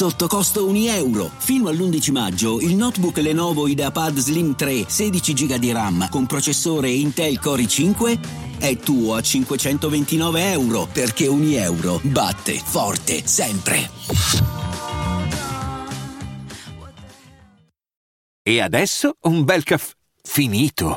sotto costo €1. Fino all'11 maggio il notebook Lenovo IdeaPad Slim 3, 16 GB di RAM con processore Intel Core i5 è tuo a €529, perché €1 batte forte sempre. E adesso un bel caffè finito.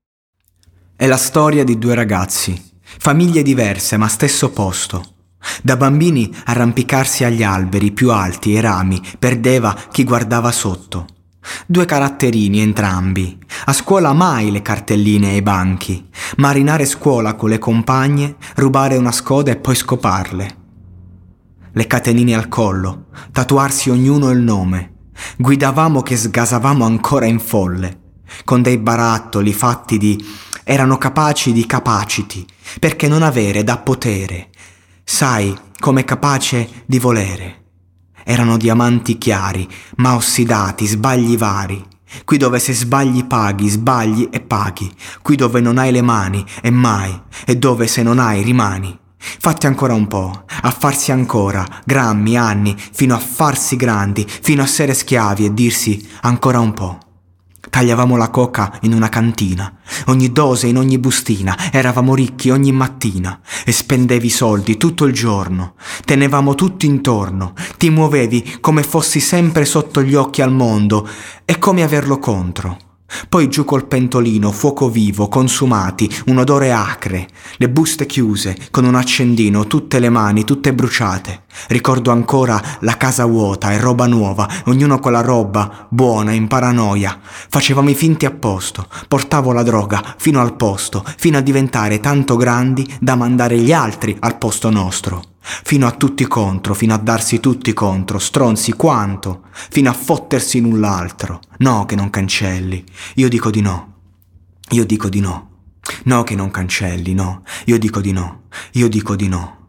È la storia di due ragazzi, famiglie diverse ma stesso posto. Da bambini arrampicarsi agli alberi più alti e rami perdeva chi guardava sotto. Due caratterini entrambi, a scuola mai le cartelline e i banchi, marinare scuola con le compagne, rubare una scoda e poi scoparle. Le catenine al collo, tatuarsi ognuno il nome. Guidavamo che sgasavamo ancora in folle, con dei barattoli fatti di... Erano capaci di capaciti, perché non avere da potere. Sai, come capace di volere. Erano diamanti chiari, ma ossidati, sbagli vari. Qui dove se sbagli paghi, sbagli e paghi. Qui dove non hai le mani, e mai, e dove se non hai rimani. Fatti ancora un po', a farsi ancora, grammi, anni, fino a farsi grandi, fino a essere schiavi e dirsi ancora un po'. Tagliavamo la coca in una cantina, ogni dose in ogni bustina, eravamo ricchi ogni mattina e spendevi soldi tutto il giorno, tenevamo tutto intorno, ti muovevi come fossi sempre sotto gli occhi al mondo e come averlo contro. Poi giù col pentolino, fuoco vivo, consumati, un odore acre, le buste chiuse, con un accendino, tutte le mani, tutte bruciate. Ricordo ancora la casa vuota e roba nuova, ognuno con la roba buona in paranoia. Facevamo i finti a posto, portavo la droga fino al posto, fino a diventare tanto grandi da mandare gli altri al posto nostro. Fino a tutti contro, fino a darsi tutti contro, stronzi quanto, fino a fottersi null'altro. No che non cancelli, io dico di no, io dico di no. No che non cancelli, no, io dico di no, io dico di no.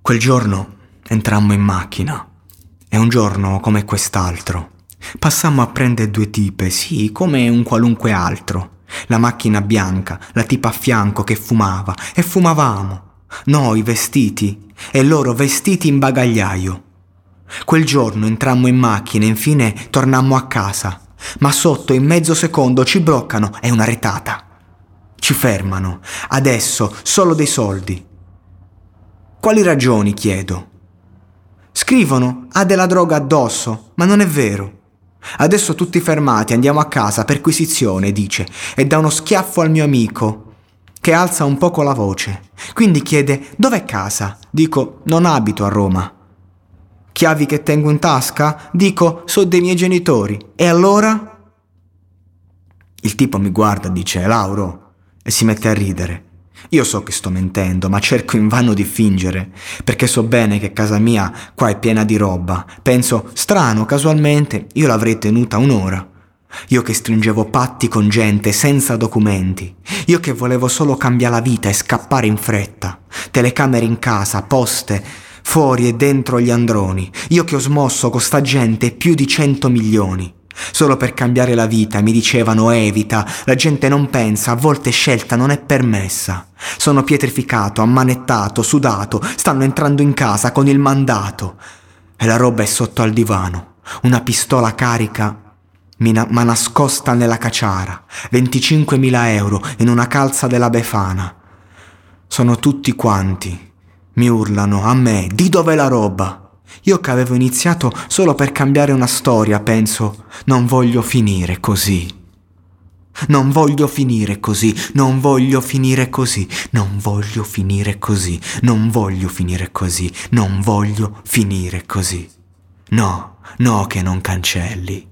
Quel giorno entrammo in macchina, e un giorno come quest'altro passammo a prendere due tipe, sì, come un qualunque altro. La macchina bianca, la tipa a fianco che fumava, e fumavamo. Noi vestiti e loro vestiti in bagagliaio. Quel giorno entrammo in macchina e infine tornammo a casa, ma sotto in mezzo secondo ci bloccano, è una retata. Ci fermano, adesso solo dei soldi. Quali ragioni, chiedo? Scrivono, ha della droga addosso, ma non è vero. Adesso tutti fermati, andiamo a casa, perquisizione, dice, e dà uno schiaffo al mio amico, che alza un poco la voce. Quindi chiede, dov'è casa? Dico, non abito a Roma. Chiavi che tengo in tasca? Dico, so dei miei genitori. E allora? Il tipo mi guarda e dice, Lauro, e si mette a ridere. Io so che sto mentendo, ma cerco invano di fingere, perché so bene che casa mia qua è piena di roba. Penso, strano, casualmente, io l'avrei tenuta un'ora. Io che stringevo patti con gente senza documenti, io che volevo solo cambiare la vita e scappare in fretta, telecamere in casa, poste, fuori e dentro gli androni, io che ho smosso con sta gente più di 100 milioni, solo per cambiare la vita. Mi dicevano evita, la gente non pensa, a volte scelta non è permessa. Sono pietrificato, ammanettato, sudato, stanno entrando in casa con il mandato e la roba è sotto al divano, una pistola carica ma nascosta nella caciara, 25.000 euro in una calza della Befana. Sono tutti quanti, mi urlano a me, di dov'è la roba? Io che avevo iniziato solo per cambiare una storia, penso, non voglio finire così. Non voglio finire così, non voglio finire così, non voglio finire così, non voglio finire così, non voglio finire così. No, no che non cancelli.